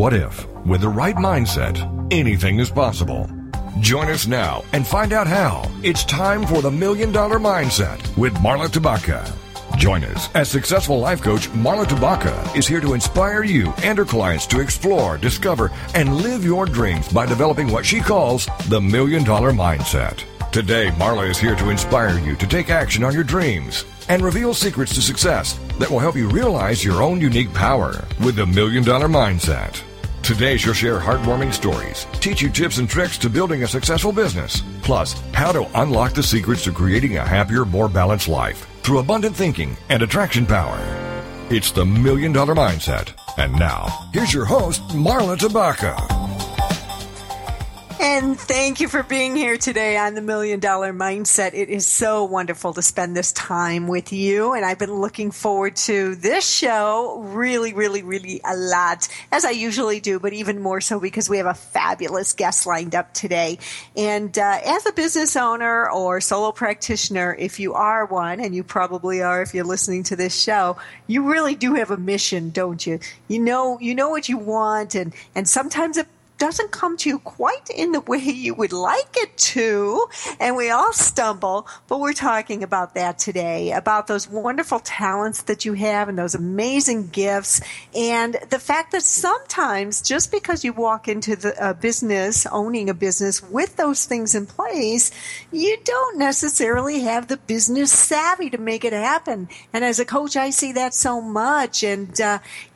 What if, with the right mindset, anything is possible? Join us now and find out how. It's time for the Million Dollar Mindset with Marla Tabaka. Join us as successful life coach Marla Tabaka is here to inspire you and her clients to explore, discover, and live your dreams by developing what she calls the Million Dollar Mindset. Today, Marla is here to inspire you to take action on your dreams and reveal secrets to success that will help you realize your own unique power with the Million Dollar Mindset. Today, she'll share heartwarming stories, teach you tips and tricks to building a successful business, plus how to unlock the secrets to creating a happier, more balanced life through abundant thinking and attraction power. It's the Million Dollar Mindset. And now, here's your host, Marla Tabaka. And thank you for being here today on the Million Dollar Mindset. It is so wonderful to spend this time with you. And I've been looking forward to this show really a lot, as I usually do, but even more so because we have a fabulous guest lined up today. And as a business owner or solo practitioner, if you are one, and you probably are if you're listening to this show, you really do have a mission, don't you? You know what you want, and sometimes it doesn't come to you quite in the way you would like it to, and we all stumble, but we're talking about that today, about those wonderful talents that you have and those amazing gifts, and the fact that sometimes just because you walk into the business, owning a business with those things in place, you don't necessarily have the business savvy to make it happen. And as a coach, I see that so much, and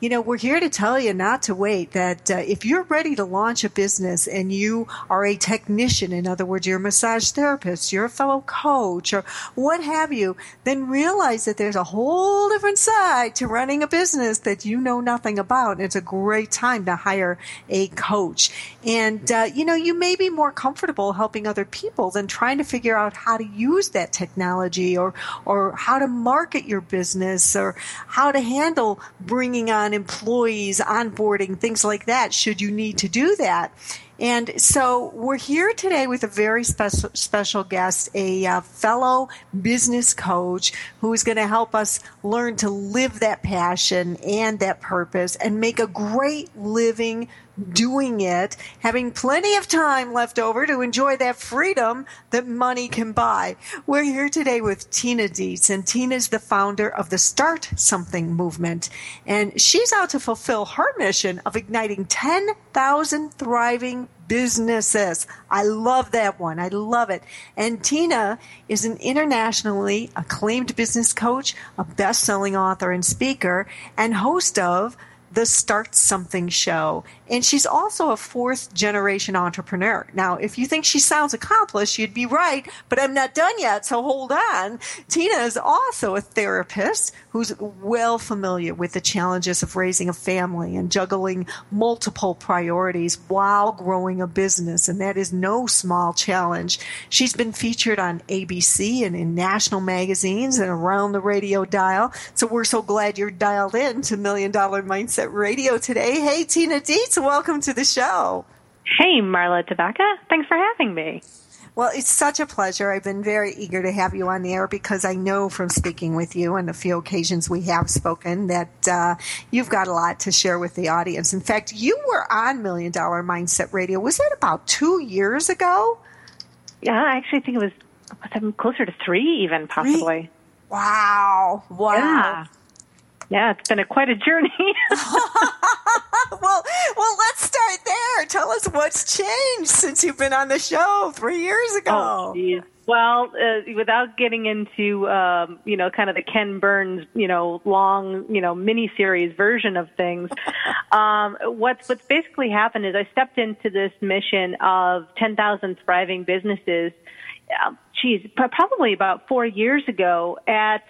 we're here to tell you not to wait, that if you're ready to launch a business and you are a technician, in other words, you're a massage therapist, you're a fellow coach, or what have you, then realize that there's a whole different side to running a business that you know nothing about. And it's a great time to hire a coach. And, you may be more comfortable helping other people than trying to figure out how to use that technology or how to market your business or how to handle bringing on employees, onboarding, things like that, should you need to do that. And so we're here today with a very special guest, a fellow business coach who is going to help us learn to live that passion and that purpose and make a great living doing it, having plenty of time left over to enjoy that freedom that money can buy. We're here today with Tina Dietz, and Tina's the founder of the Start Something movement, and she's out to fulfill her mission of igniting 10,000 thriving businesses. I love that one. I love it. And Tina is an internationally acclaimed business coach, a best-selling author and speaker, and host of the Start Something Show. And she's also a fourth-generation entrepreneur. Now, if you think she sounds accomplished, you'd be right, but I'm not done yet, so hold on. Tina is also a therapist who's well familiar with the challenges of raising a family and juggling multiple priorities while growing a business, and that is no small challenge. She's been featured on ABC and in national magazines and around the radio dial, so we're so glad you're dialed in to Million Dollar Mindset Radio today. Hey, Tina Dietz, welcome to the show. Hey, Marla Tabaka. Thanks for having me. Well, it's such a pleasure. I've been very eager to have you on the air because I know from speaking with you and the few occasions we have spoken that you've got a lot to share with the audience. In fact, you were on Million Dollar Mindset Radio. Was it about 2 years ago? Yeah, I actually think it was closer to three even, possibly. Wow. Yeah. Yeah, it's been quite a journey. Well, let's start there. Tell us what's changed since you've been on the show 3 years ago. Oh, well, without getting into, kind of the Ken Burns, long, mini-series version of things, what's basically happened is I stepped into this mission of 10,000 thriving businesses, probably about 4 years ago at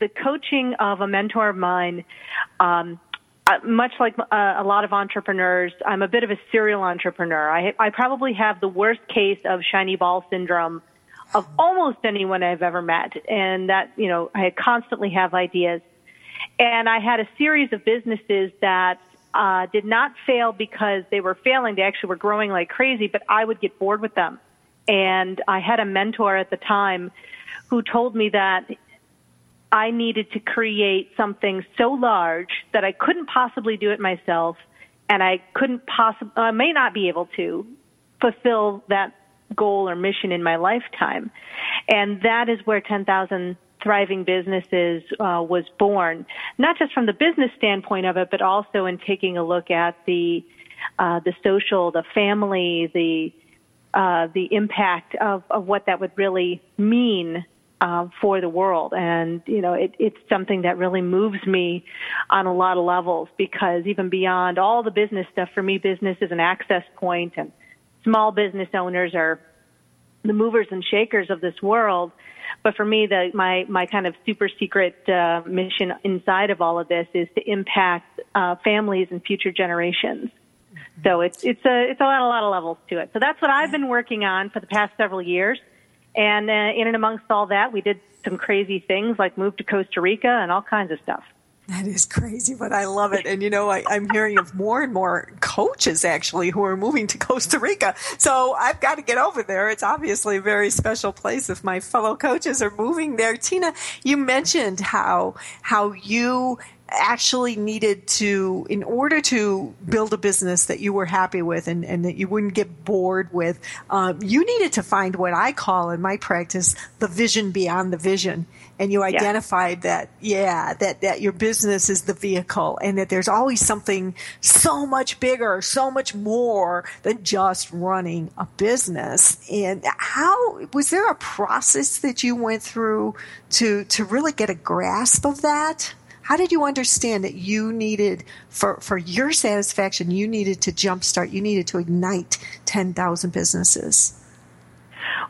the coaching of a mentor of mine. Much like a lot of entrepreneurs, I'm a bit of a serial entrepreneur. I probably have the worst case of shiny ball syndrome of almost anyone I've ever met. And that, I constantly have ideas. And I had a series of businesses that did not fail because they were failing. They actually were growing like crazy, but I would get bored with them. And I had a mentor at the time who told me that I needed to create something so large that I couldn't possibly do it myself, and I couldn't possibly, I may not be able to fulfill that goal or mission in my lifetime. And that is where 10,000 Thriving Businesses was born, not just from the business standpoint of it, but also in taking a look at the social, the family, the impact of what that would really mean for the world. And, you know, it's something that really moves me on a lot of levels, because even beyond all the business stuff, for me, business is an access point, and small business owners are the movers and shakers of this world. But for me, my kind of super secret mission inside of all of this is to impact families and future generations. Mm-hmm. So it's a lot of levels to it. So that's what I've been working on for the past several years. And in and amongst all that, we did some crazy things like move to Costa Rica and all kinds of stuff. That is crazy, but I love it. And, you know, I'm hearing of more and more coaches, actually, who are moving to Costa Rica. So I've got to get over there. It's obviously a very special place if my fellow coaches are moving there. Tina, you mentioned how you actually needed to, in order to build a business that you were happy with and that you wouldn't get bored with, you needed to find what I call in my practice the vision beyond the vision. And you identified that your business is the vehicle, and that there's always something so much bigger, so much more than just running a business. And how was there a process that you went through to really get a grasp of that? How did you understand that you needed, for your satisfaction, you needed to jumpstart, you needed to ignite 10,000 businesses?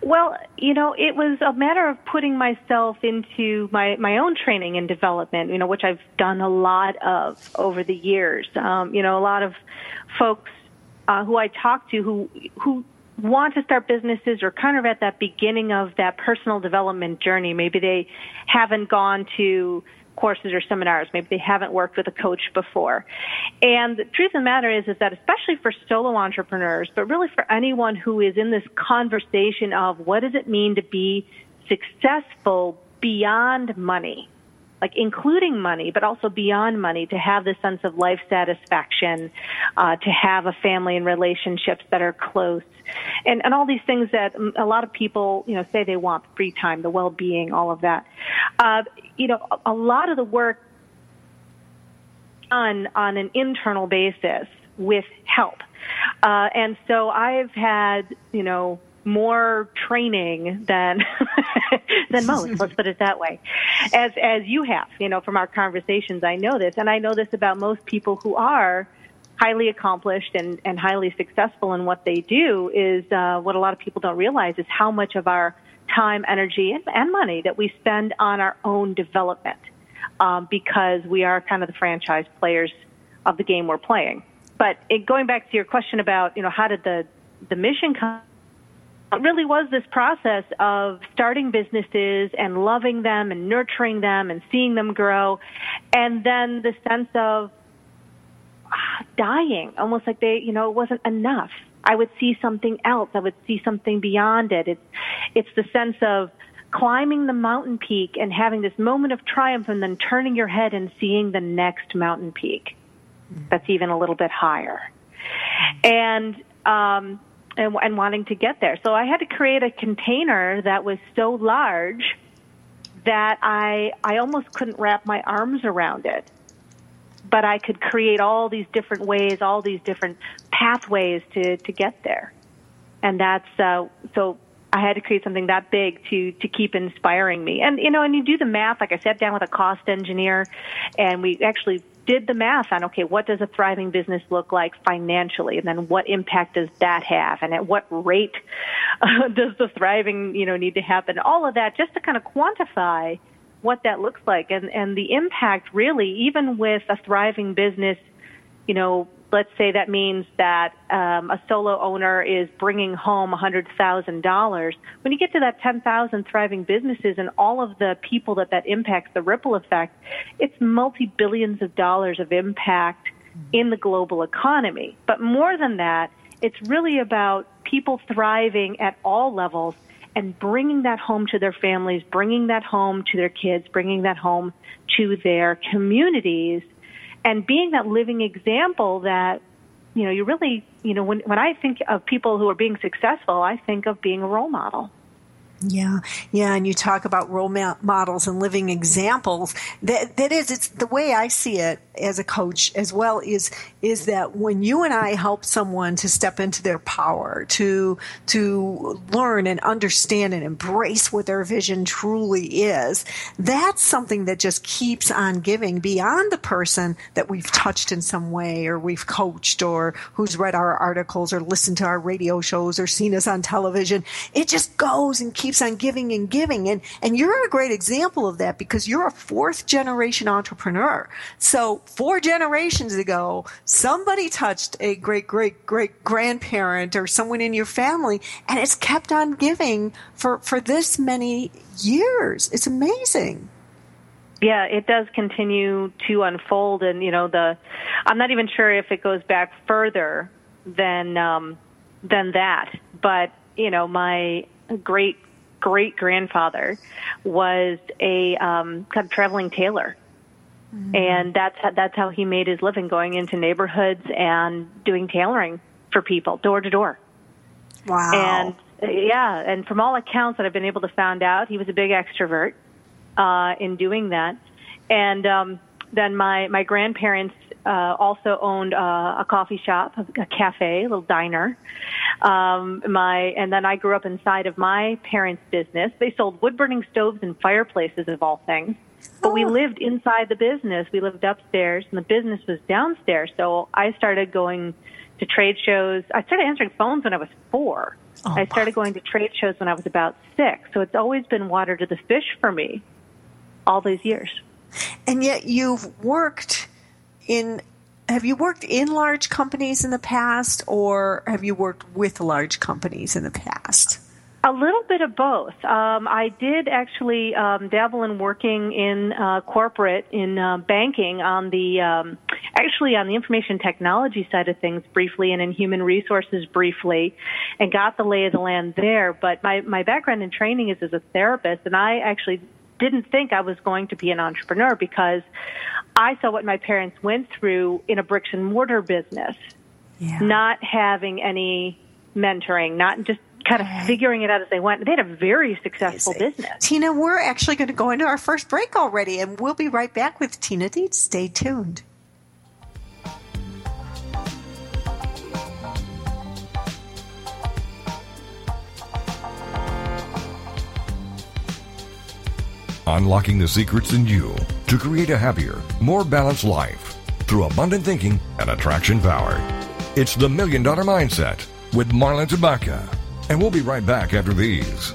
Well, you know, it was a matter of putting myself into my own training and development, you know, which I've done a lot of over the years. You know, a lot of folks who I talk to who want to start businesses or kind of at that beginning of that personal development journey. Maybe they haven't gone to courses or seminars. Maybe they haven't worked with a coach before. And the truth of the matter is that especially for solo entrepreneurs, but really for anyone who is in this conversation of what does it mean to be successful beyond money, like including money, but also beyond money, to have this sense of life satisfaction, to have a family and relationships that are close, and all these things that a lot of people, you know, say they want, free time, the well-being, all of that. You know, a lot of the work done on an internal basis with help. And so I've had, you know, more training than most, let's put it that way, as you have, you know, from our conversations. I know this, and I know this about most people who are highly accomplished and highly successful in what they do is what a lot of people don't realize is how much of our time, energy, and money that we spend on our own development, because we are kind of the franchise players of the game we're playing. But going back to your question about, you know, how did the mission come? It really was this process of starting businesses and loving them and nurturing them and seeing them grow, and then the sense of dying, almost like they, you know, it wasn't enough. I would see something else. I would see something beyond it. It's the sense of climbing the mountain peak and having this moment of triumph and then turning your head and seeing the next mountain peak that's even a little bit higher, and wanting to get there. So I had to create a container that was so large that I almost couldn't wrap my arms around it. But I could create all these different ways, all these different pathways to get there. And that's, so I had to create something that big to keep inspiring me. And, you know, and you do the math. Like, I sat down with a cost engineer and we actually did the math on, okay, what does a thriving business look like financially? And then what impact does that have? And at what rate does the thriving, you know, need to happen? All of that just to kind of quantify what that looks like, and the impact really, even with a thriving business, you know, let's say that means that a solo owner is bringing home $100,000. When you get to that 10,000 thriving businesses and all of the people that impacts, the ripple effect, it's multi-billions of dollars of impact in the global economy. But more than that, it's really about people thriving at all levels, and bringing that home to their families, bringing that home to their kids, bringing that home to their communities, and being that living example that you know, you really, you know, when I think of people who are being successful, I think of being a role model. Yeah. Yeah. And you talk about role models and living examples. It's the way I see it as a coach as well is that when you and I help someone to step into their power, to learn and understand and embrace what their vision truly is, that's something that just keeps on giving beyond the person that we've touched in some way or we've coached or who's read our articles or listened to our radio shows or seen us on television. It just goes and keeps on giving and giving. And you're a great example of that because you're a fourth generation entrepreneur. So 4 generations ago, somebody touched a great, great, great grandparent or someone in your family, and it's kept on giving for this many years. It's amazing. Yeah, it does continue to unfold. And, you know, I'm not even sure if it goes back further than that. But, you know, my great grandfather was a kind of traveling tailor, mm-hmm. and that's how he made his living, going into neighborhoods and doing tailoring for people, door to door. Wow! And from all accounts that I've been able to find out, he was a big extrovert in doing that. And then my grandparents also owned a coffee shop, a cafe, a little diner. And then I grew up inside of my parents' business. They sold wood-burning stoves and fireplaces, of all things. But we lived inside the business. We lived upstairs, and the business was downstairs. So I started going to trade shows. I started answering phones when I was 4. I started going to trade shows when I was about 6. So it's always been water to the fish for me all these years. And yet you've worked... Have you worked in large companies in the past, or have you worked with large companies in the past? A little bit of both. I did actually dabble in working in corporate, in banking, on the information technology side of things briefly, and in human resources briefly, and got the lay of the land there. But my background and training is as a therapist, and I actually didn't think I was going to be an entrepreneur because I saw what my parents went through in a bricks and mortar business, not having any mentoring, not just kind of figuring it out as they went. They had a very successful business. Tina, we're actually going to go into our first break already, and we'll be right back with Tina Dietz. Stay tuned. Unlocking the secrets in you to create a happier, more balanced life through abundant thinking and attraction power. It's the Million Dollar Mindset with Marla Tabaka. And we'll be right back after these.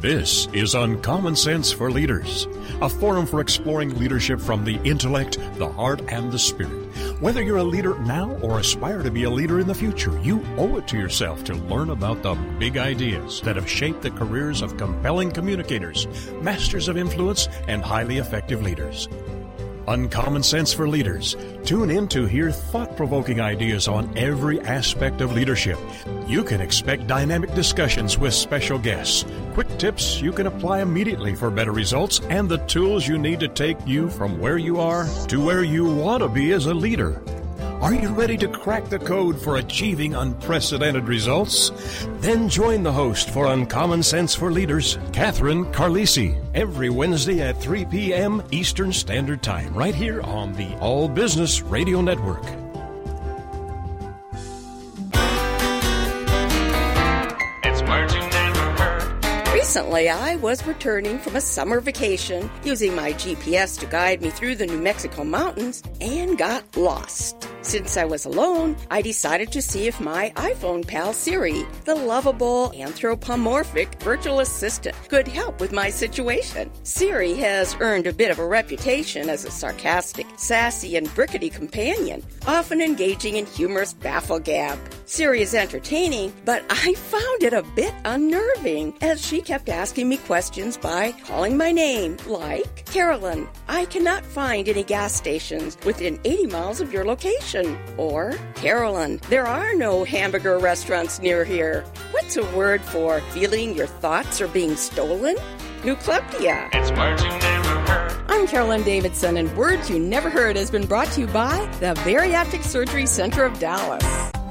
This is Uncommon Sense for Leaders, a forum for exploring leadership from the intellect, the heart, and the spirit. Whether you're a leader now or aspire to be a leader in the future, you owe it to yourself to learn about the big ideas that have shaped the careers of compelling communicators, masters of influence, and highly effective leaders. Uncommon Sense for Leaders. Tune in to hear thought-provoking ideas on every aspect of leadership. You can expect dynamic discussions with special guests, quick tips you can apply immediately for better results, and the tools you need to take you from where you are to where you want to be as a leader. Are you ready to crack the code for achieving unprecedented results? Then join the host for Uncommon Sense for Leaders, Catherine Carlisi, every Wednesday at 3 p.m. Eastern Standard Time, right here on the All Business Radio Network. It's words you've never heard. Recently, I was returning from a summer vacation using my GPS to guide me through the New Mexico mountains and got lost. Since I was alone, I decided to see if my iPhone pal Siri, the lovable anthropomorphic virtual assistant, could help with my situation. Siri has earned a bit of a reputation as a sarcastic, sassy, and brickety companion, often engaging in humorous bafflegab. Siri is entertaining, but I found it a bit unnerving as she kept asking me questions by calling my name, like, Carolyn, I cannot find any gas stations within 80 miles of your location. Or, Carolyn, there are no hamburger restaurants near here. What's a word for feeling your thoughts are being stolen? Nucleptia. It's words you've never heard. I'm Carolyn Davidson, and Words You Never Heard has been brought to you by the Bariatric Surgery Center of Dallas.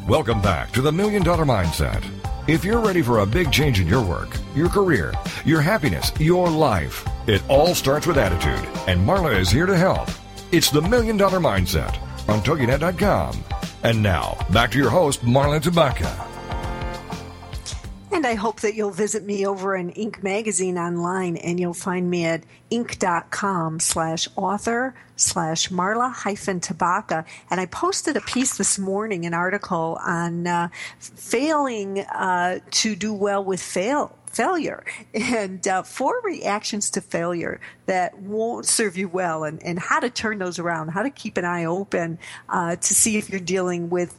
Welcome back to the Million Dollar Mindset. If you're ready for a big change in your work, your career, your happiness, your life, it all starts with attitude, and Marla is here to help. It's the Million Dollar Mindset on Toginet.com. And now, back to your host, Marla Tabaka. And I hope that you'll visit me over in Inc. Magazine online, and you'll find me at inc.com/author/Marla-Tabaka. And I posted a piece this morning, an article on failing to do well with failure and four reactions to failure that won't serve you well, and how to turn those around, how to keep an eye open to see if you're dealing with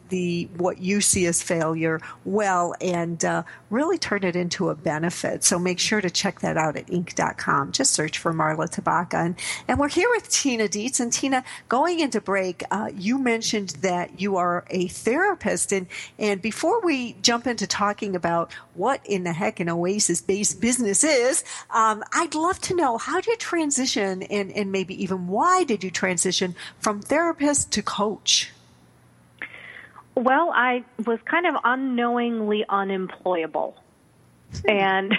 what you see as failure well, and really turn it into a benefit. So make sure to check that out at Inc.com. Just search for Marla Tabaka. And we're here with Tina Dietz. And Tina, going into break, you mentioned that you are a therapist. And before we jump into talking about what in the heck an Oasis-based business is, I'd love to know, how do you transition, and maybe even why did you transition from therapist to coach? Well, I was kind of unknowingly unemployable. And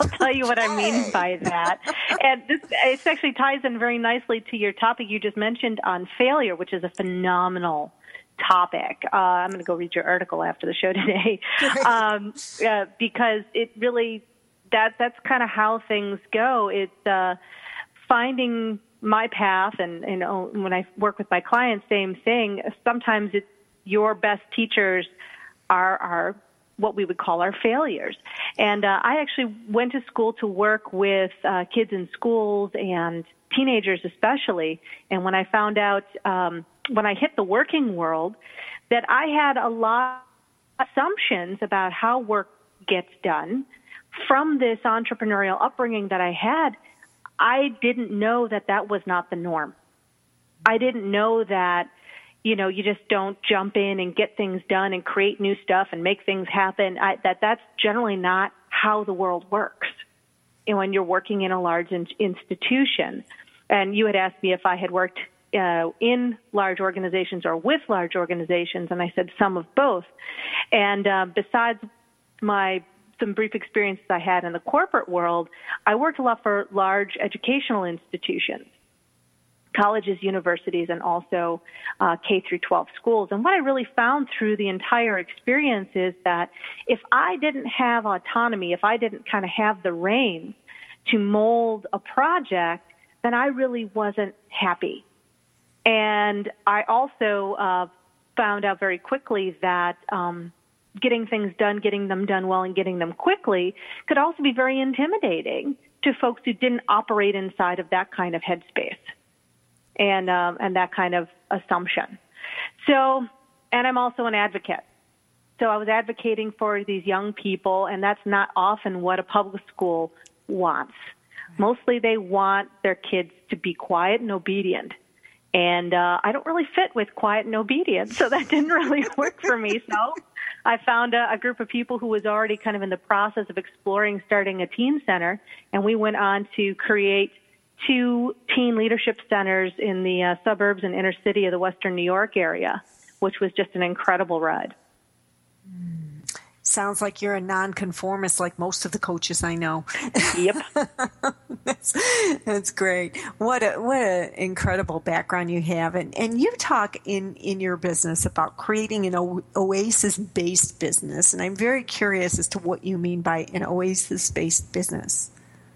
I'll tell you what I mean by that. And it actually ties in very nicely to your topic you just mentioned on failure, which is a phenomenal topic. I'm going to go read your article after the show today, because it really, that's kind of how things go. It's finding my path, and you know, when I work with my clients, same thing. Sometimes it's your best teachers are what we would call our failures. And I actually went to school to work with kids in schools and teenagers especially. And when I found out, when I hit the working world, that I had a lot of assumptions about how work gets done from this entrepreneurial upbringing that I had. I didn't know that was not the norm. I didn't know that, you know, you just don't jump in and get things done and create new stuff and make things happen. That's generally not how the world works. And when you're working in a large institution, and you had asked me if I had worked in large organizations or with large organizations, and I said some of both. And besides some brief experiences I had in the corporate world, I worked a lot for large educational institutions, colleges, universities, and also K through 12 schools. And what I really found through the entire experience is that if I didn't have autonomy, if I didn't kind of have the reins to mold a project, then I really wasn't happy. And I also found out very quickly that getting things done, getting them done well, and getting them quickly could also be very intimidating to folks who didn't operate inside of that kind of headspace and that kind of assumption. So, and I'm also an advocate. So I was advocating for these young people, and that's not often what a public school wants. Mostly they want their kids to be quiet and obedient. And I don't really fit with quiet and obedient, so that didn't really work for me. So I found a group of people who was already kind of in the process of exploring starting a teen center, and we went on to create two teen leadership centers in the suburbs and inner city of the Western New York area, which was just an incredible ride. Sounds like you're a nonconformist, like most of the coaches I know. Yep. That's great. What an incredible background you have. And you talk in your business about creating an Oasis-based business. And I'm very curious as to what you mean by an Oasis-based business.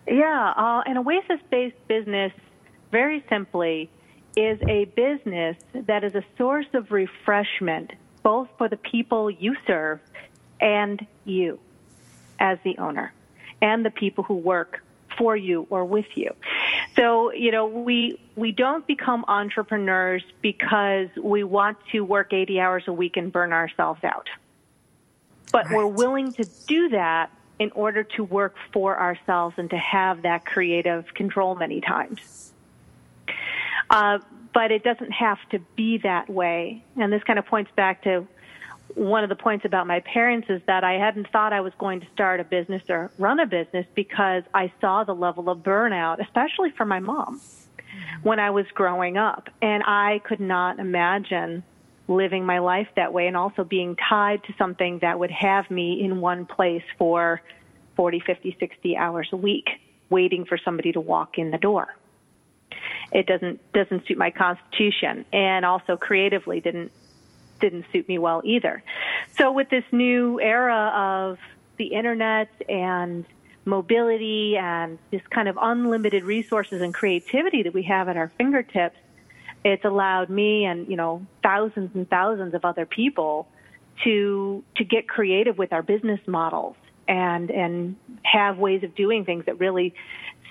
Yeah. An Oasis-based business, very simply, is a business that is a source of refreshment, both for the people you serve and you as the owner and the people who work for you or with you. So, you know, we don't become entrepreneurs because we want to work 80 hours a week and burn ourselves out. But right. We're willing to do that in order to work for ourselves and to have that creative control many times. But it doesn't have to be that way. And this kind of points back to one of the points about my parents, is that I hadn't thought I was going to start a business or run a business because I saw the level of burnout, especially for my mom. when I was growing up. And I could not imagine living my life that way and also being tied to something that would have me in one place for 40, 50, 60 hours a week, waiting for somebody to walk in the door. It doesn't suit my constitution, and also creatively didn't suit me well either. So with this new era of the internet and mobility and this kind of unlimited resources and creativity that we have at our fingertips, it's allowed me and, you know, thousands and thousands of other people to get creative with our business models and have ways of doing things that really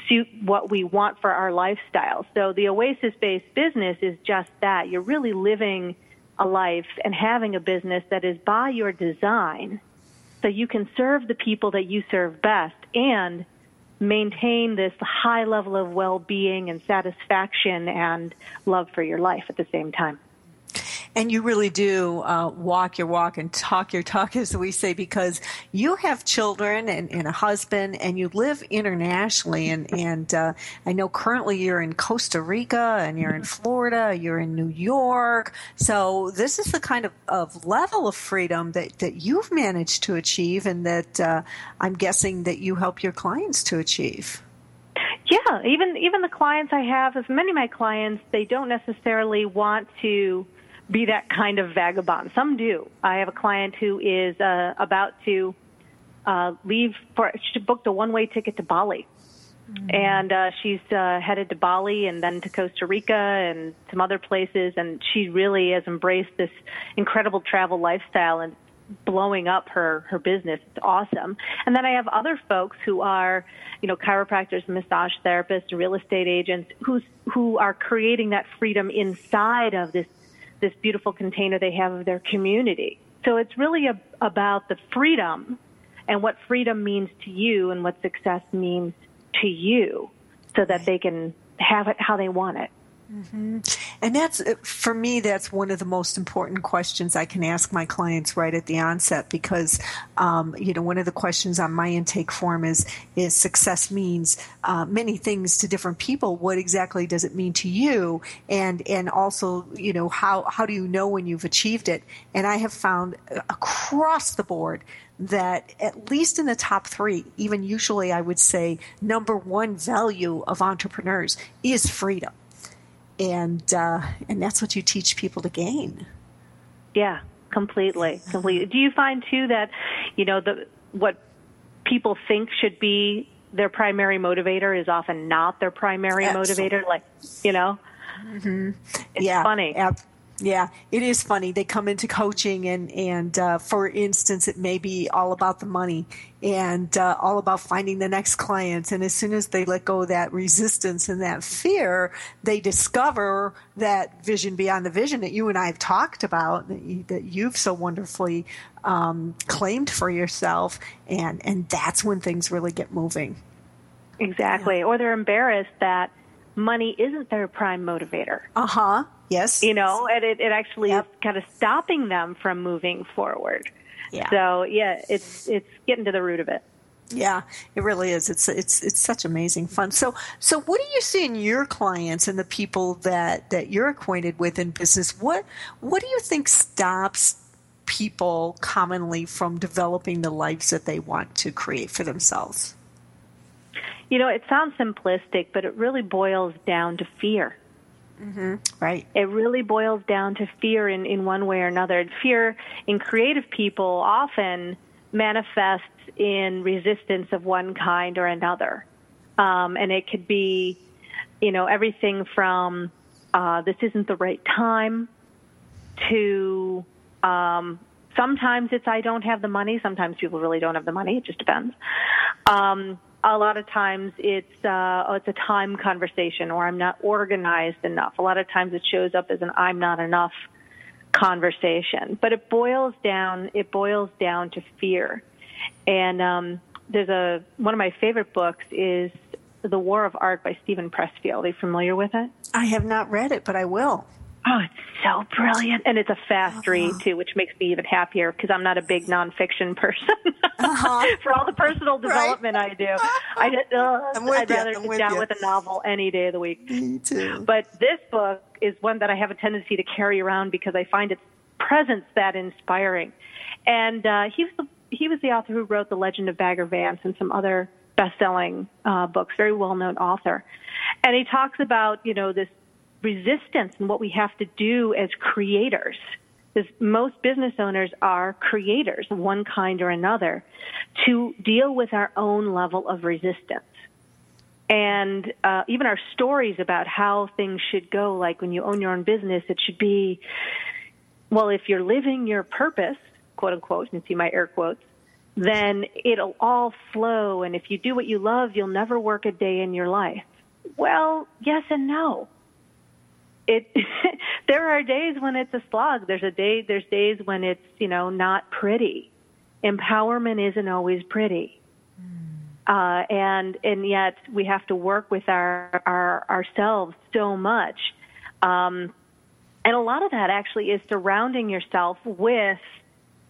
suit what we want for our lifestyle. So the Oasis-based business is just that. You're really living a life and having a business that is by your design, so you can serve the people that you serve best and maintain this high level of well-being and satisfaction and love for your life at the same time. And you really do walk your walk and talk your talk, as we say, because you have children and a husband, and you live internationally. And I know currently you're in Costa Rica, and you're in Florida, you're in New York. So this is the kind of level of freedom that you've managed to achieve, and that I'm guessing that you help your clients to achieve. Yeah, even the clients I have, as many of my clients, they don't necessarily want to be that kind of vagabond. Some do. I have a client who is about to leave. She booked a one-way ticket to Bali. Mm-hmm. And she's headed to Bali and then to Costa Rica and some other places. And she really has embraced this incredible travel lifestyle and blowing up her business. It's awesome. And then I have other folks who are, you know, chiropractors, massage therapists, real estate agents who are creating that freedom inside of this beautiful container they have of their community. So it's really about the freedom and what freedom means to you and what success means to you, so that they can have it how they want it. Mm-hmm. And that's, for me, that's one of the most important questions I can ask my clients right at the onset, because, you know, one of the questions on my intake form is success means many things to different people. What exactly does it mean to you? And also, you know, how do you know when you've achieved it? And I have found across the board that at least in the top three, even usually I would say number one value of entrepreneurs is freedom. And that's what you teach people to gain. Yeah, completely. Do you find too that, you know, what people think should be their primary motivator is often not their primary motivator? Like, you know, mm-hmm. It's funny. Yeah, it is funny. They come into coaching and for instance, it may be all about the money and all about finding the next clients. And as soon as they let go of that resistance and that fear, they discover that vision beyond the vision that you and I have talked about, that you've so wonderfully claimed for yourself. And that's when things really get moving. Exactly. Yeah. Or they're embarrassed that money isn't their prime motivator. Uh-huh. Yes. You know, and it actually is kind of stopping them from moving forward. Yeah. So, yeah, it's getting to the root of it. Yeah, it really is. It's such amazing fun. So what do you see in your clients and the people that you're acquainted with in business? What do you think stops people commonly from developing the lives that they want to create for themselves? You know, it sounds simplistic, but it really boils down to fear. Mm-hmm. Right. It really boils down to fear in one way or another. Fear in creative people often manifests in resistance of one kind or another. And it could be, you know, everything from this isn't the right time to sometimes it's I don't have the money. Sometimes people really don't have the money. It just depends. A lot of times it's a time conversation, or I'm not organized enough. A lot of times it shows up as an I'm not enough conversation, but it boils down to fear. And there's one of my favorite books is The War of Art by Stephen Pressfield. Are you familiar with it? I have not read it, but I will. Oh, it's so brilliant. And it's a fast read, too, which makes me even happier because I'm not a big nonfiction person. For all the personal development I do, I'd rather sit down with a novel any day of the week. Me too. But this book is one that I have a tendency to carry around because I find its presence that inspiring. And he was the author who wrote The Legend of Bagger Vance and some other best-selling books, very well-known author. And he talks about, you know, this resistance and what we have to do as creators. Because most business owners are creators of one kind or another to deal with our own level of resistance. And even our stories about how things should go, like when you own your own business, it should be, well, if you're living your purpose, quote unquote, you can see my air quotes, then it'll all flow. And if you do what you love, you'll never work a day in your life. Well, yes and no. There are days when it's a slog. There's days when it's, you know, not pretty. Empowerment isn't always pretty. And yet we have to work with ourselves so much. And a lot of that actually is surrounding yourself with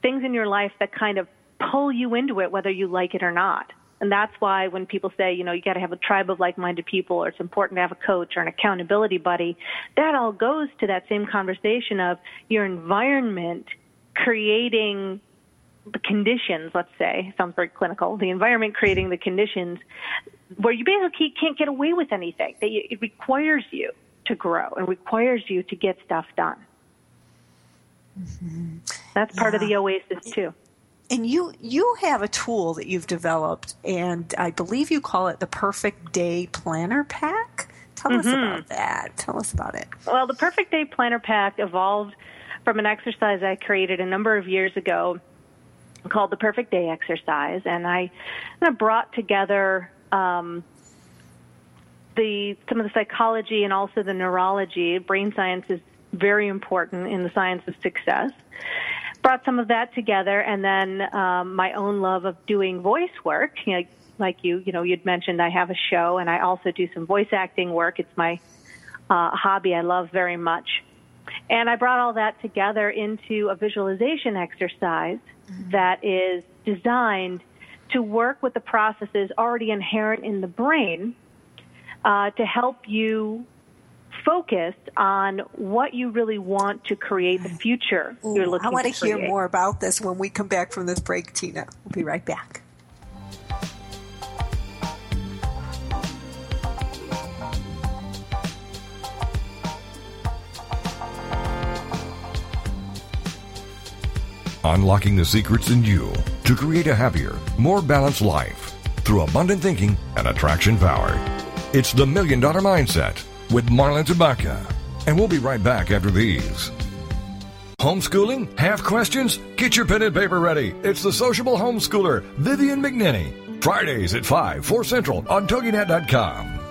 things in your life that kind of pull you into it, whether you like it or not. And that's why when people say, you know, you got to have a tribe of like-minded people, or it's important to have a coach or an accountability buddy, that all goes to that same conversation of your environment creating the conditions, let's say, sounds very clinical, the environment creating the conditions where you basically can't get away with anything. It requires you to grow and requires you to get stuff done. Mm-hmm. That's part of the Oasis, too. And you have a tool that you've developed, and I believe you call it the Perfect Day Planner Pack. Tell us about that. Tell us about it. Well, the Perfect Day Planner Pack evolved from an exercise I created a number of years ago called the Perfect Day Exercise, and I kind of brought together some of the psychology and also the neurology. Brain science is very important in the science of success. Brought some of that together, and then my own love of doing voice work. You know, like you know, you'd mentioned I have a show, and I also do some voice acting work. It's my hobby I love very much. And I brought all that together into a visualization exercise that is designed to work with the processes already inherent in the brain to help you focused on what you really want to create, the future you're looking for. I want to hear more about this when we come back from this break, Tina. We'll be right back. Unlocking the secrets in you to create a happier, more balanced life through abundant thinking and attraction power. It's the $1 Million Mindset with Marla Tabaka, and we'll be right back after these. Homeschooling? Have questions? Get your pen and paper ready. It's the sociable homeschooler, Vivian McNinney. Fridays at 5, 4 Central on Toginet.com.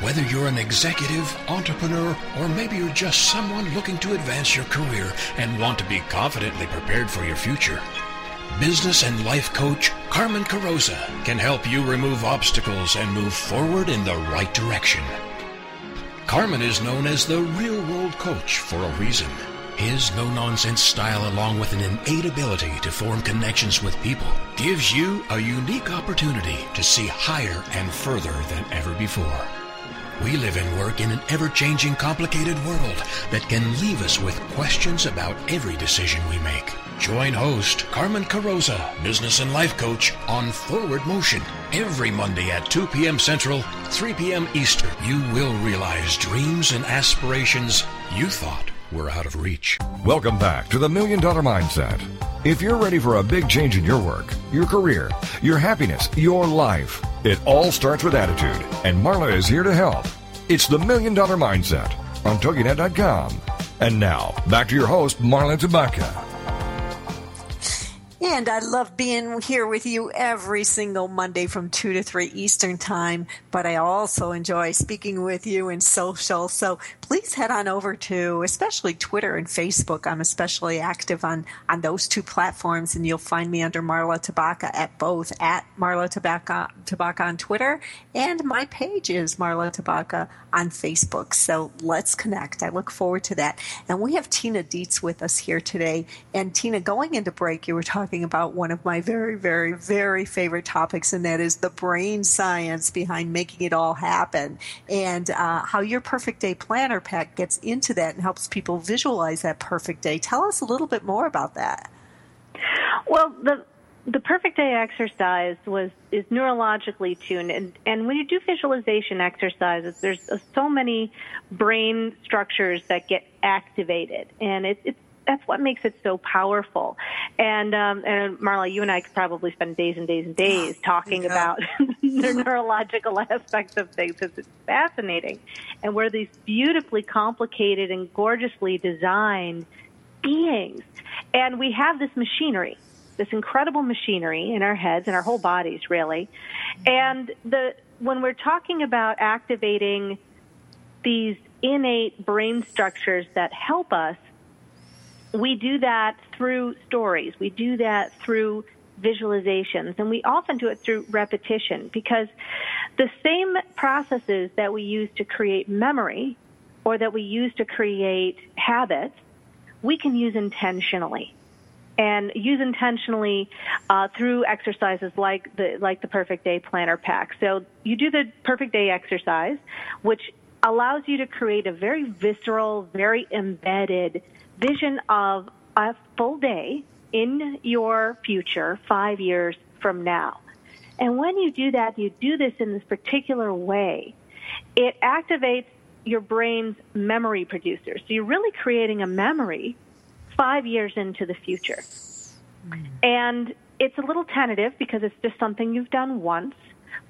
Whether you're an executive, entrepreneur, or maybe you're just someone looking to advance your career and want to be confidently prepared for your future, business and life coach Carmen Carroza can help you remove obstacles and move forward in the right direction. Carmen is known as the real world coach for a reason. His no-nonsense style, along with an innate ability to form connections with people, gives you a unique opportunity to see higher and further than ever before. We live and work in an ever-changing, complicated world that can leave us with questions about every decision we make. Join host Carmen Carroza, business and life coach, on Forward Motion every Monday at 2 p.m. Central, 3 p.m. Eastern. You will realize dreams and aspirations you thought were out of reach. Welcome back to the Million Dollar Mindset. If you're ready for a big change in your work, your career, your happiness, your life, it all starts with attitude, and Marla is here to help. It's the Million Dollar Mindset on Toginet.com. And now, back to your host, Marla Tabaka. And I love being here with you every single Monday from 2 to 3 Eastern Time, but I also enjoy speaking with you in social. So please head on over to especially Twitter and Facebook. I'm especially active on those two platforms, and you'll find me under Marla Tabaka at both, at Marla Tabaka on Twitter, and my page is Marla Tabaka on Facebook. So let's connect. I look forward to that. And we have Tina Dietz with us here today. And Tina, going into break, you were talking about one of my very, very, very favorite topics, and that is the brain science behind making it all happen, and how your Perfect Day Planner Pack gets into that and helps people visualize that perfect day. Tell us a little bit more about that. Well, the perfect day exercise is neurologically tuned, and when you do visualization exercises, there's so many brain structures that get activated, and that's what makes it so powerful. And Marla, you and I could probably spend days and days and days talking about the neurological aspects of things, because it's fascinating. And we're these beautifully complicated and gorgeously designed beings. And we have this machinery, this incredible machinery in our heads and our whole bodies, really. And when we're talking about activating these innate brain structures that help us, we do that through stories. We do that through visualizations. And we often do it through repetition, because the same processes that we use to create memory or that we use to create habits, we can use intentionally. And use intentionally through exercises like the Perfect Day Planner Pack. So you do the Perfect Day exercise, which allows you to create a very visceral, very embedded vision of a full day in your future 5 years from now. And when you do that, you do this in this particular way, it activates your brain's memory producers. So you're really creating a memory 5 years into the future. And it's a little tentative because it's just something you've done once,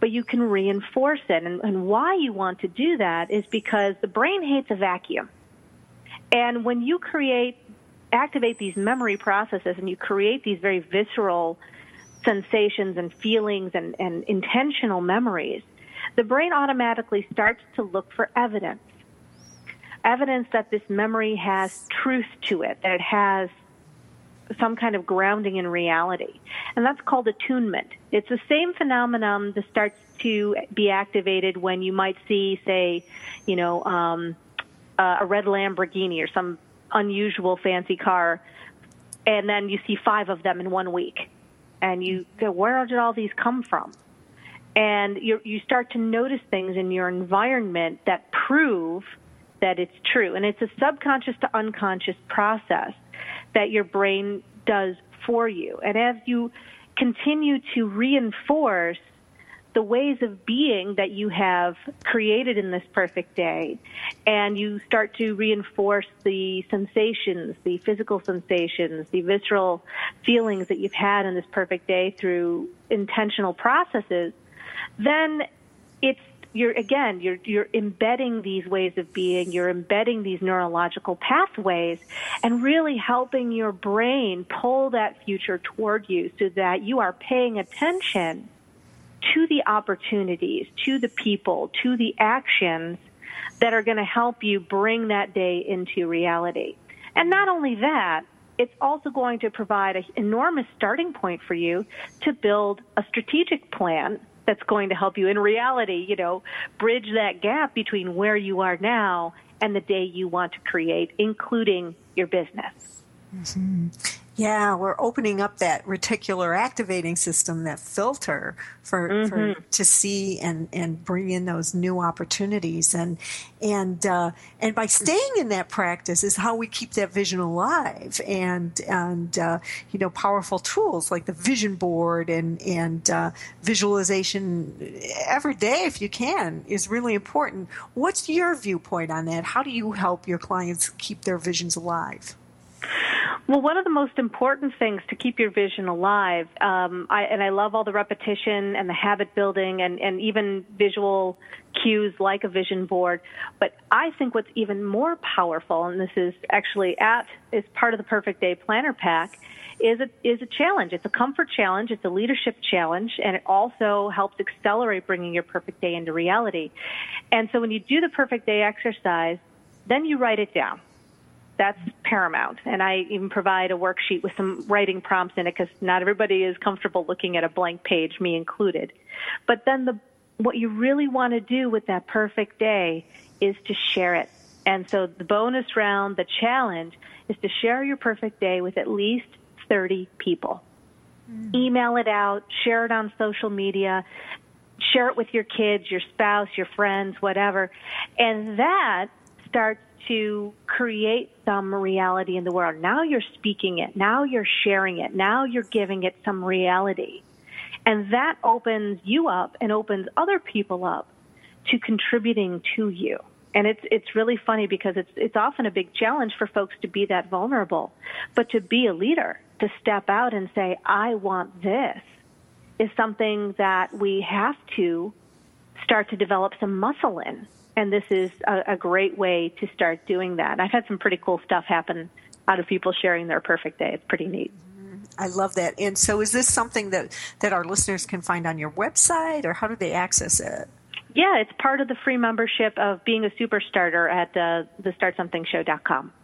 but you can reinforce it. And why you want to do that is because the brain hates a vacuum. And when you activate these memory processes and you create these very visceral sensations and feelings and intentional memories, the brain automatically starts to look for evidence that this memory has truth to it, that it has some kind of grounding in reality. And that's called attunement. It's the same phenomenon that starts to be activated when you might see, say, a red Lamborghini or some unusual fancy car, and then you see 5 of them in 1 week, and you go, where did all these come from? And you start to notice things in your environment that prove that it's true. And it's a subconscious to unconscious process that your brain does for you. And as you continue to reinforce the ways of being that you have created in this perfect day, and you start to reinforce the sensations, the physical sensations, the visceral feelings that you've had in this perfect day through intentional processes, then you're embedding these ways of being, you're embedding these neurological pathways, and really helping your brain pull that future toward you, so that you are paying attention to the opportunities, to the people, to the actions that are going to help you bring that day into reality. And not only that, it's also going to provide an enormous starting point for you to build a strategic plan that's going to help you in reality, bridge that gap between where you are now and the day you want to create, including your business. Mm-hmm. Yeah, we're opening up that reticular activating system, that filter for to see and bring in those new opportunities, and by staying in that practice is how we keep that vision alive, and you know, powerful tools like the vision board and visualization every day if you can is really important. What's your viewpoint on that? How do you help your clients keep their visions alive? Well, one of the most important things to keep your vision alive, I love all the repetition and the habit building and even visual cues like a vision board, but I think what's even more powerful, and this is actually is part of the Perfect Day Planner Pack, is a challenge. It's a comfort challenge. It's a leadership challenge, and it also helps accelerate bringing your perfect day into reality. And so when you do the perfect day exercise, then you write it down. That's paramount. And I even provide a worksheet with some writing prompts in it because not everybody is comfortable looking at a blank page, me included. But then what you really want to do with that perfect day is to share it. And so the bonus round, the challenge, is to share your perfect day with at least 30 people. Mm. Email it out, share it on social media, share it with your kids, your spouse, your friends, whatever. And that starts to create some reality in the world. Now you're speaking it. Now you're sharing it. Now you're giving it some reality. And that opens you up and opens other people up to contributing to you. And it's really funny because it's often a big challenge for folks to be that vulnerable. But to be a leader, to step out and say, I want this, is something that we have to start to develop some muscle in. And this is a great way to start doing that. I've had some pretty cool stuff happen out of people sharing their perfect day. It's pretty neat. I love that. And so is this something that our listeners can find on your website, or how do they access it? Yeah, it's part of the free membership of being a superstarter at the startsomethingshow.com.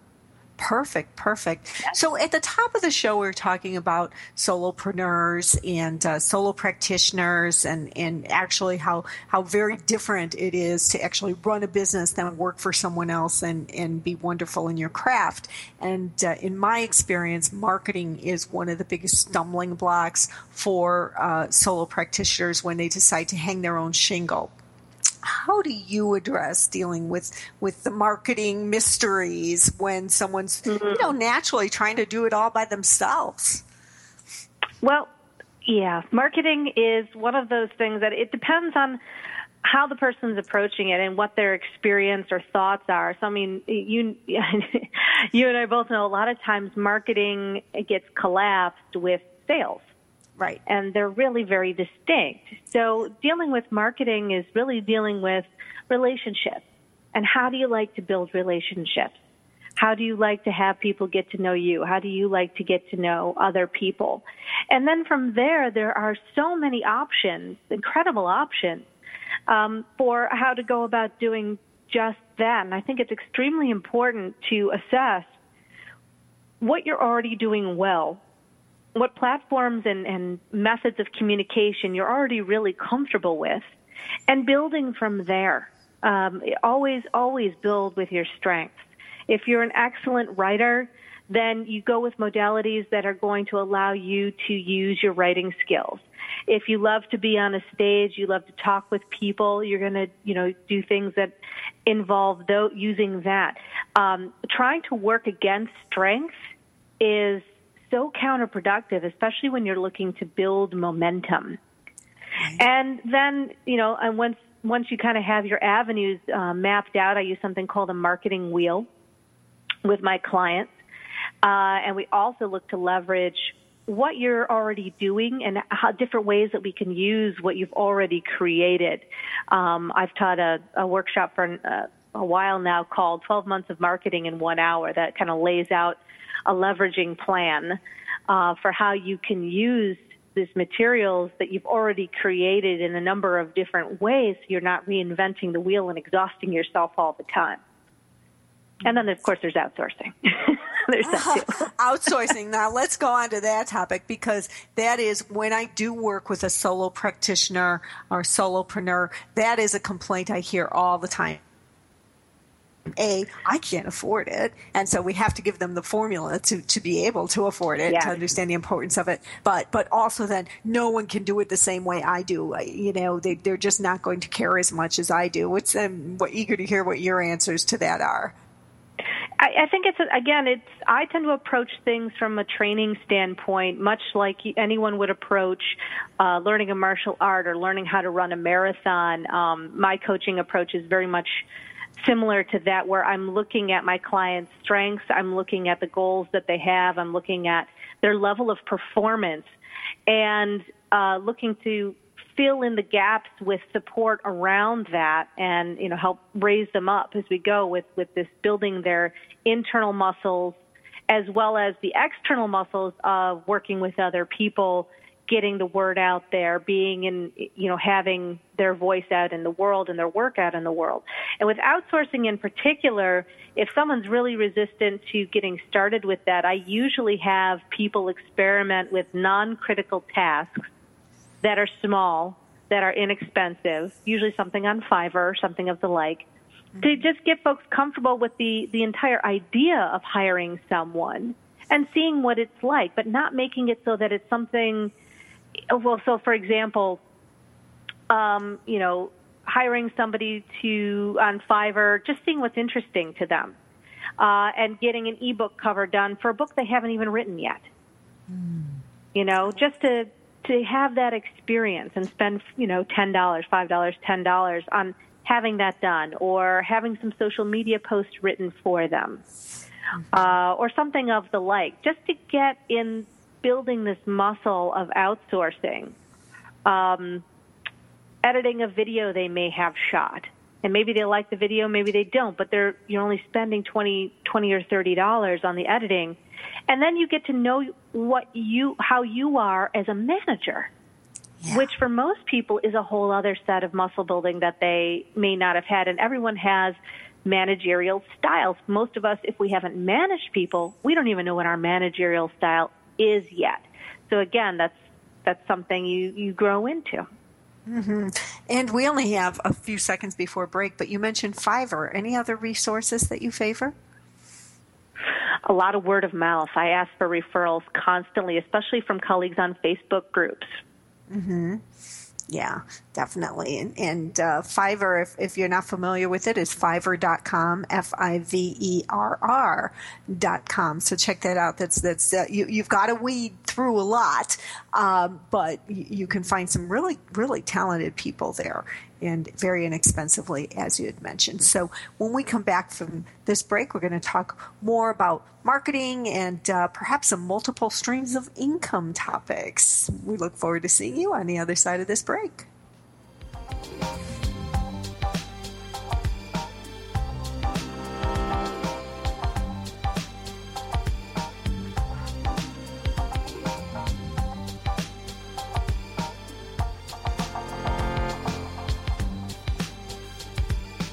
Perfect. So at the top of the show, we're talking about solopreneurs and solo practitioners and actually how very different it is to actually run a business than work for someone else and be wonderful in your craft. And in my experience, marketing is one of the biggest stumbling blocks for solo practitioners when they decide to hang their own shingle. How do you address dealing with the marketing mysteries when someone's naturally trying to do it all by themselves? Well, yeah, marketing is one of those things that it depends on how the person's approaching it and what their experience or thoughts are. So, I mean, you and I both know a lot of times marketing gets collapsed with sales. Right. And they're really very distinct. So dealing with marketing is really dealing with relationships. And how do you like to build relationships? How do you like to have people get to know you? How do you like to get to know other people? And then from there are so many options, incredible options, for how to go about doing just that. And I think it's extremely important to assess what you're already doing well, what platforms and methods of communication you're already really comfortable with, and building from there. Always build with your strengths. If you're an excellent writer, then you go with modalities that are going to allow you to use your writing skills. If you love to be on a stage, you love to talk with people, you're going to, do things that involve using that. Trying to work against strengths is so counterproductive, especially when you're looking to build momentum. And then, and once you kind of have your avenues mapped out, I use something called a marketing wheel with my clients. And we also look to leverage what you're already doing and how different ways that we can use what you've already created. I've taught a workshop for a while now called 12 Months of Marketing in 1 Hour that kind of lays out a leveraging plan for how you can use these materials that you've already created in a number of different ways so you're not reinventing the wheel and exhausting yourself all the time. And then, of course, there's outsourcing. There's that too. Outsourcing. Now, let's go on to that topic, because that is when I do work with a solo practitioner or solopreneur, that is a complaint I hear all the time. A, I can't afford it. And so we have to give them the formula to be able to afford it, to understand the importance of it. But also then no one can do it the same way I do. You know, they're just not going to care as much as I do. We're eager to hear what your answers to that are. I think it's I tend to approach things from a training standpoint, much like anyone would approach learning a martial art or learning how to run a marathon. My coaching approach is very much similar to that, where I'm looking at my client's strengths, I'm looking at the goals that they have, I'm looking at their level of performance, and looking to fill in the gaps with support around that and, you know, help raise them up as we go with this building their internal muscles as well as the external muscles of working with other people, getting the word out there, being in, you know, having their voice out in the world and their work out in the world. And with outsourcing in particular, if someone's really resistant to getting started with that, I usually have people experiment with non-critical tasks that are small, that are inexpensive, usually something on Fiverr, something of the like, to just get folks comfortable with the entire idea of hiring someone and seeing what it's like, but not making it so that it's something, well, so for example, you know, hiring somebody to on Fiverr, just seeing what's interesting to them, and getting an ebook cover done for a book they haven't even written yet. You know, just to have that experience and spend, you know, $10, $5, $10 on having that done or having some social media posts written for them or something of the like, just to get in building this muscle of outsourcing, editing a video they may have shot. And maybe they like the video, maybe they don't, but you're only spending $20 or $30 on the editing. And then you get to know how you are as a manager, which for most people is a whole other set of muscle building that they may not have had. And everyone has managerial styles. Most of us, if we haven't managed people, we don't even know what our managerial style is yet. So again, that's something you grow into. Mm-hmm. And we only have a few seconds before break, but you mentioned Fiverr. Any other resources that you favor? A lot of word of mouth. I ask for referrals constantly, especially from colleagues on Facebook groups. Mm-hmm. Yeah, definitely. And Fiverr, if you're not familiar with it, is Fiverr.com, Fiverr.com. So check that out. That's you've got to weed through a lot, but you can find some really, really talented people there and very inexpensively, as you had mentioned. So when we come back from this break, we're going to talk more about marketing and perhaps some multiple streams of income topics. We look forward to seeing you on the other side of this break.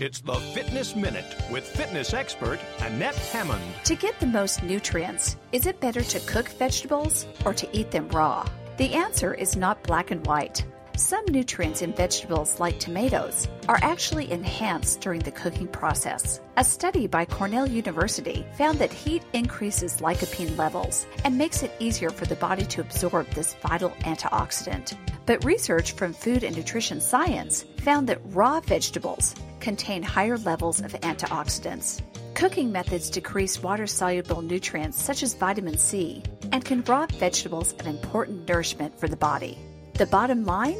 It's the Fitness Minute with fitness expert Annette Hammond. To get the most nutrients, is it better to cook vegetables or to eat them raw? The answer is not black and white. some nutrients in vegetables like tomatoes are actually enhanced during the cooking process. A study by Cornell University found that heat increases lycopene levels and makes it easier for the body to absorb this vital antioxidant. But research from Food and Nutrition Science found that raw vegetables contain higher levels of antioxidants. Cooking methods decrease water-soluble nutrients such as vitamin C and can rob vegetables of important nourishment for the body. The bottom line?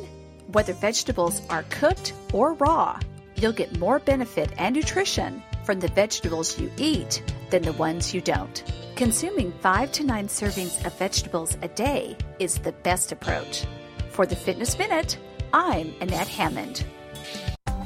Whether vegetables are cooked or raw, you'll get more benefit and nutrition from the vegetables you eat than the ones you don't. Consuming 5 to 9 servings of vegetables a day is the best approach. For the Fitness Minute, I'm Annette Hammond.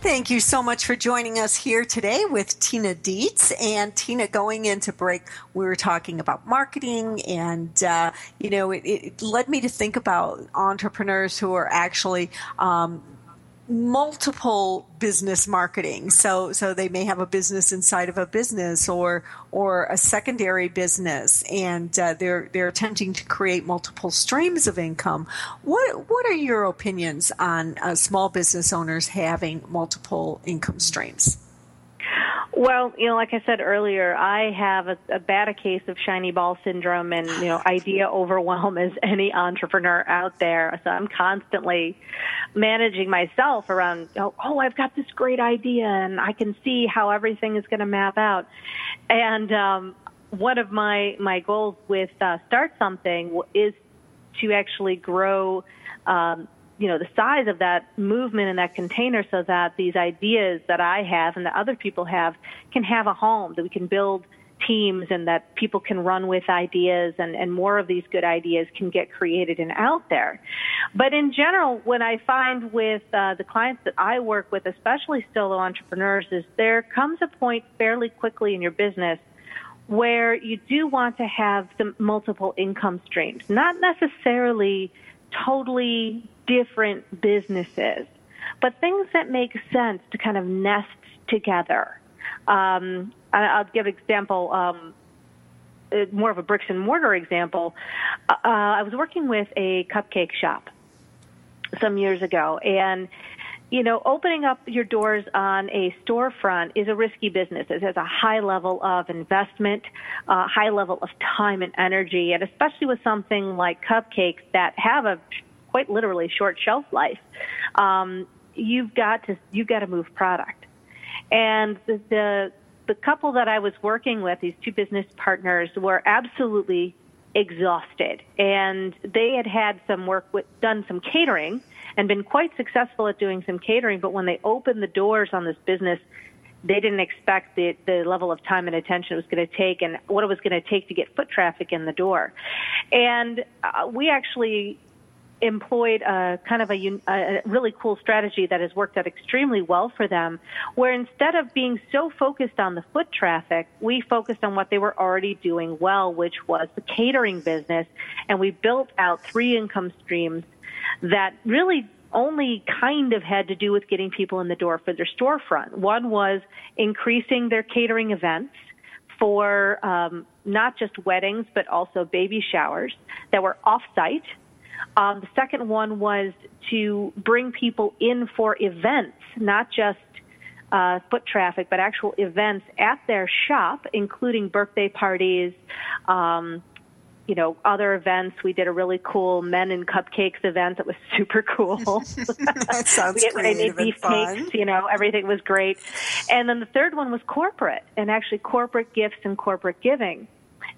Thank you so much for joining us here today with Tina Dietz. And Tina, going into break, we were talking about marketing, and it led me to think about entrepreneurs who are actually multiple business marketing. So they may have a business inside of a business or a secondary business, and they're attempting to create multiple streams of income. What are your opinions on small business owners having multiple income streams? Well, like I said earlier, I have a bad case of shiny ball syndrome and, idea overwhelm as any entrepreneur out there. So I'm constantly managing myself around, I've got this great idea and I can see how everything is going to map out. And one of my goals with Start Something is to actually grow the size of that movement in that container so that these ideas that I have and that other people have can have a home, that we can build teams and that people can run with ideas and more of these good ideas can get created and out there. But in general, what I find with the clients that I work with, especially solo entrepreneurs, is there comes a point fairly quickly in your business where you do want to have some multiple income streams, not necessarily totally different businesses, but things that make sense to kind of nest together. I'll give an example, more of a bricks and mortar example. I was working with a cupcake shop some years ago, and opening up your doors on a storefront is a risky business. It has a high level of investment, a high level of time and energy, and especially with something like cupcakes that have a quite literally short shelf life, you've got to move product. And the couple that I was working with, these two business partners, were absolutely exhausted, and they had some done some catering and been quite successful at doing some catering. But when they opened the doors on this business, they didn't expect the level of time and attention it was going to take and what it was going to take to get foot traffic in the door. And we actually employed a really cool strategy that has worked out extremely well for them, where instead of being so focused on the foot traffic, we focused on what they were already doing well, which was the catering business. And we built out 3 income streams that really only kind of had to do with getting people in the door for their storefront. One was increasing their catering events for not just weddings, but also baby showers that were off-site. The second one was to bring people in for events, not just foot traffic, but actual events at their shop, including birthday parties, other events. We did a really cool Men in Cupcakes event that was super cool. That sounds great. They made beef cakes, everything was great. And then the third one was corporate, and actually corporate gifts and corporate giving.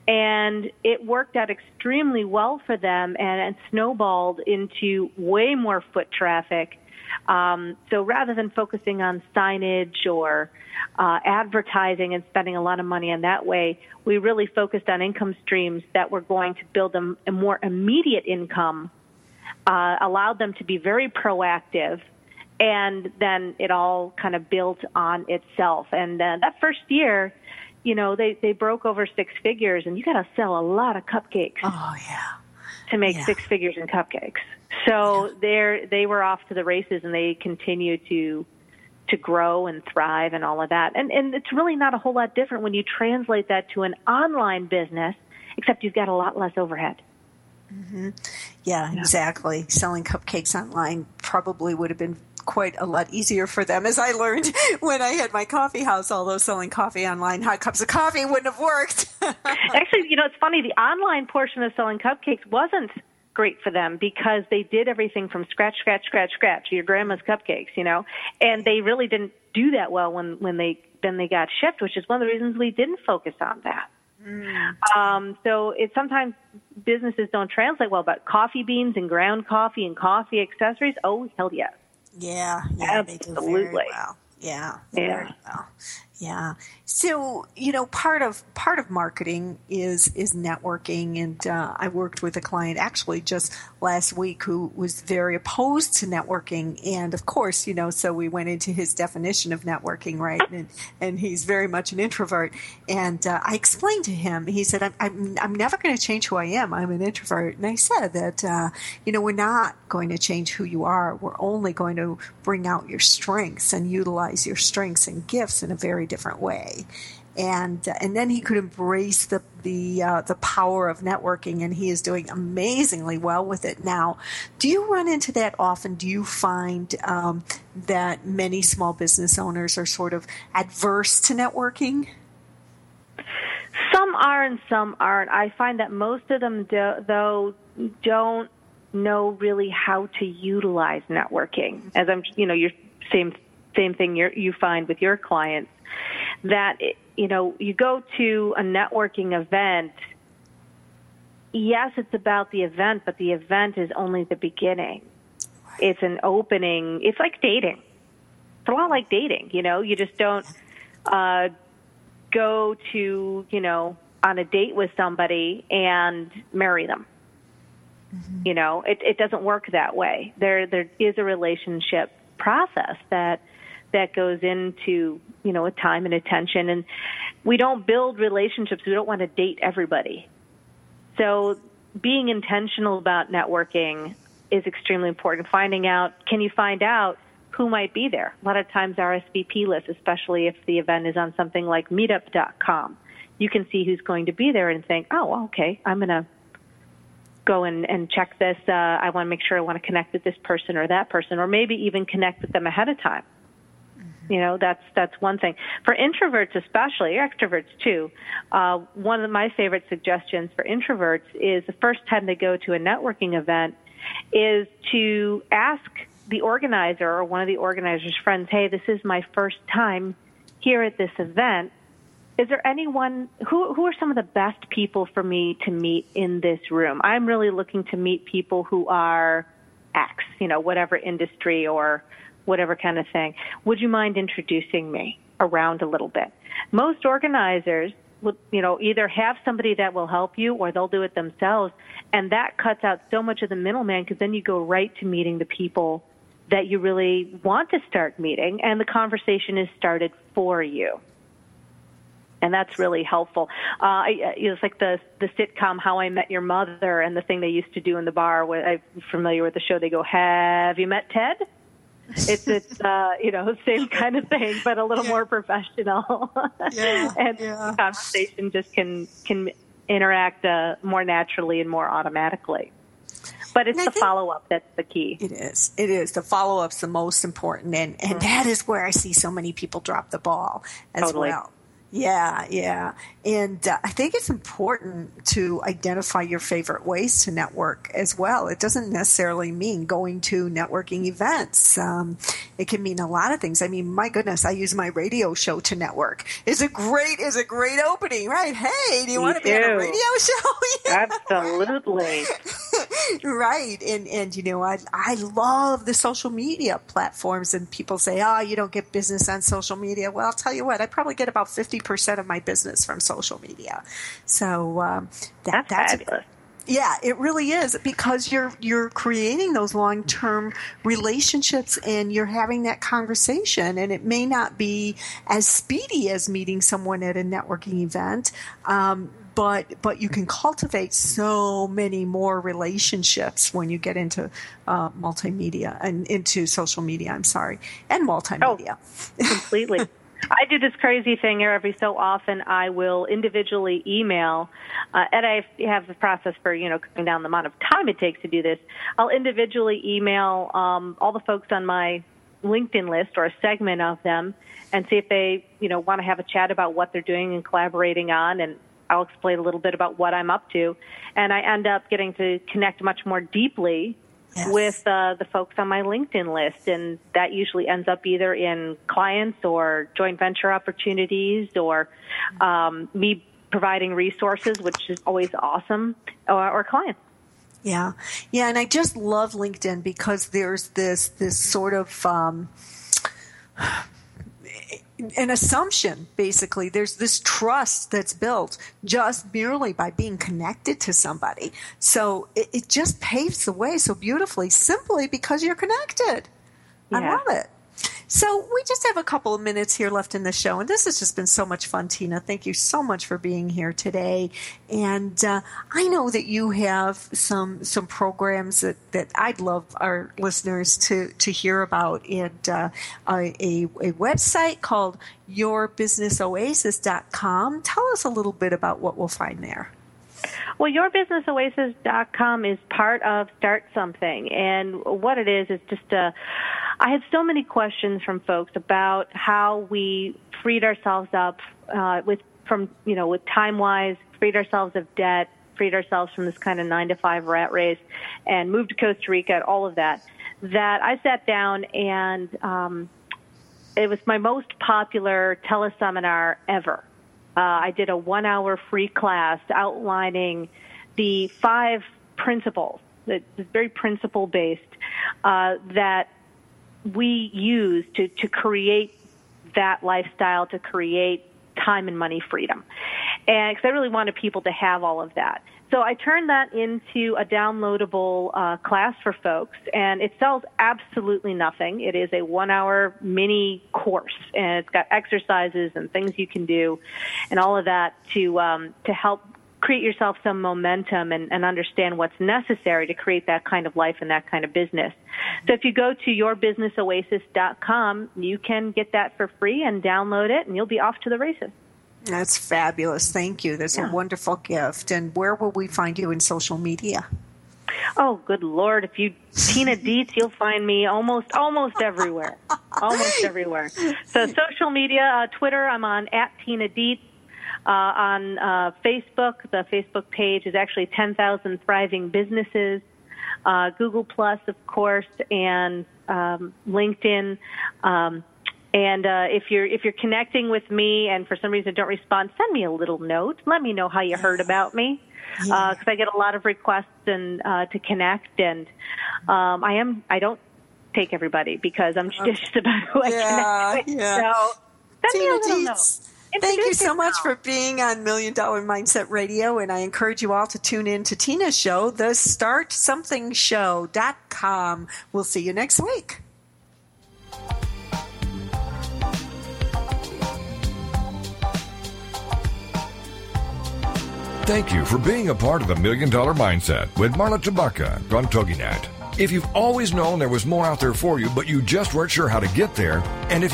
And it worked out extremely well for them and snowballed into way more foot traffic. So rather than focusing on signage or advertising and spending a lot of money in that way, we really focused on income streams that were going to build them a more immediate income, allowed them to be very proactive, and then it all kind of built on itself. And that first year, they broke over 6 figures, and you got to sell a lot of cupcakes. Oh, yeah. to make six figures in cupcakes. So they were off to the races, and they continue to grow and thrive and all of that. And it's really not a whole lot different when you translate that to an online business, except you've got a lot less overhead. Mm-hmm. Yeah, exactly. Selling cupcakes online probably would have been quite a lot easier for them, as I learned when I had my coffee house, although selling coffee online, hot cups of coffee, wouldn't have worked. Actually, you know, it's funny. The online portion of selling cupcakes wasn't great for them because they did everything from scratch, your grandma's cupcakes, you know, and they really didn't do that well when they got shipped, which is one of the reasons we didn't focus on that. So it sometimes businesses don't translate well, but coffee beans and ground coffee and coffee accessories, oh, hell yeah. Yeah, absolutely. They do very well. Yeah. Very well. Yeah. So, you know, part of marketing is networking, and I worked with a client actually just last week who was very opposed to networking, and of course, you know, so we went into his definition of networking, right? And he's very much an introvert, and I explained to him. He said, "I'm never going to change who I am. I'm an introvert," and I said that you know, we're not going to change who you are. We're only going to bring out your strengths and utilize your strengths and gifts in a very different way. And then he could embrace the power of networking, and he is doing amazingly well with it now. Do you run into that often? Do you find that many small business owners are sort of adverse to networking? Some are and some aren't. I find that most of them, though, don't know really how to utilize networking. As I'm, you know, your same thing you find with your clients. That, you know, you go to a networking event, yes, it's about the event, but the event is only the beginning. It's an opening. It's like dating. It's a lot like dating, you know. You just don't go to, you know, on a date with somebody and marry them. Mm-hmm. You know, it doesn't work that way. There is a relationship process that goes into, you know, a time and attention, and we don't build relationships. We don't want to date everybody. So being intentional about networking is extremely important. Finding out, can you find out who might be there? A lot of times RSVP lists, especially if the event is on something like meetup.com, you can see who's going to be there and think, oh, okay, I'm going to go and check this. I want to make sure I want to connect with this person or that person, or maybe even connect with them ahead of time. You know, that's one thing. For introverts especially, extroverts too, one of my favorite suggestions for introverts is the first time they go to a networking event is to ask the organizer or one of the organizer's friends, hey, this is my first time here at this event. Is there anyone, who are some of the best people for me to meet in this room? I'm really looking to meet people who are X, you know, whatever industry or whatever kind of thing. Would you mind introducing me around a little bit? Most organizers would, you know, either have somebody that will help you or they'll do it themselves, and that cuts out so much of the middleman, because then you go right to meeting the people that you really want to start meeting, and the conversation is started for you. And that's really helpful. It's like the sitcom How I Met Your Mother, and the thing they used to do in the bar, where I'm familiar with the show, they go, have you met Ted? It's you know, same kind of thing, but a little more professional. The conversation just can interact more naturally and more automatically. But it's the follow-up that's the key. It is. The follow-up's the most important, and that is where I see so many people drop the ball as well. Yeah. And I think it's important to identify your favorite ways to network as well. It doesn't necessarily mean going to networking events. It can mean a lot of things. I mean, my goodness, I use my radio show to network. It's a great opening, right? Hey, do you want to be on a radio show? Absolutely. Right. And you know, I love the social media platforms, and people say, oh, you don't get business on social media. Well, I'll tell you what, I probably get about 50% of my business from social media. So that's fabulous. Yeah, it really is, because you're creating those long-term relationships, and you're having that conversation, and it may not be as speedy as meeting someone at a networking event, but you can cultivate so many more relationships when you get into multimedia and into social media, and multimedia. Oh, completely. I do this crazy thing here every so often. I will individually email, and I have the process for, cutting down the amount of time it takes to do this. I'll individually email all the folks on my LinkedIn list or a segment of them and see if they, want to have a chat about what they're doing and collaborating on, and I'll explain a little bit about what I'm up to. And I end up getting to connect much more deeply with the folks on my LinkedIn list, and that usually ends up either in clients or joint venture opportunities or me providing resources, which is always awesome, or clients. Yeah. Yeah. And I just love LinkedIn because there's this sort of, an assumption, basically. There's this trust that's built just merely by being connected to somebody. So it just paves the way so beautifully, simply because you're connected. Yeah. I love it. So we just have a couple of minutes here left in the show, and this has just been so much fun, Tina. Thank you so much for being here today. And I know that you have some programs that I'd love our listeners to hear about, and a website called YourBusinessOasis.com. Tell us a little bit about what we'll find there. Well, YourBusinessOasis.com is part of Start Something, and what it is just a... I had so many questions from folks about how we freed ourselves up with time-wise, freed ourselves of debt, freed ourselves from this kind of 9-to-5 rat race, and moved to Costa Rica and all of that. That I sat down and it was my most popular teleseminar ever. I did a 1-hour free class outlining the 5 principles. It's very principle-based that we use to create that lifestyle, to create time and money freedom. And because I really wanted people to have all of that. So I turned that into a downloadable class for folks, and it sells absolutely nothing. It is a 1-hour mini course, and it's got exercises and things you can do and all of that to help create yourself some momentum and understand what's necessary to create that kind of life and that kind of business. So if you go to yourbusinessoasis.com, you can get that for free and download it, and you'll be off to the races. That's fabulous. Thank you. That's a wonderful gift. And where will we find you in social media? Oh, good Lord. If you Tina Dietz, you'll find me almost everywhere. Almost everywhere. So social media, Twitter, I'm on @Tina Dietz. On Facebook, the Facebook page is actually 10,000 Thriving Businesses. Google+, of course, and LinkedIn. And if you're connecting with me and for some reason don't respond, send me a little note. Let me know how you heard about me, because I get a lot of requests and to connect. And I don't take everybody because I'm judicious about who I connect with. Yeah. So send me a little note. Thank you so much for being on Million Dollar Mindset Radio, and I encourage you all to tune in to Tina's show, the StartSomethingShow.com. We'll see you next week. Thank you for being a part of the Million Dollar Mindset with Marla Tabaka on TogiNet. If you've always known there was more out there for you, but you just weren't sure how to get there, and if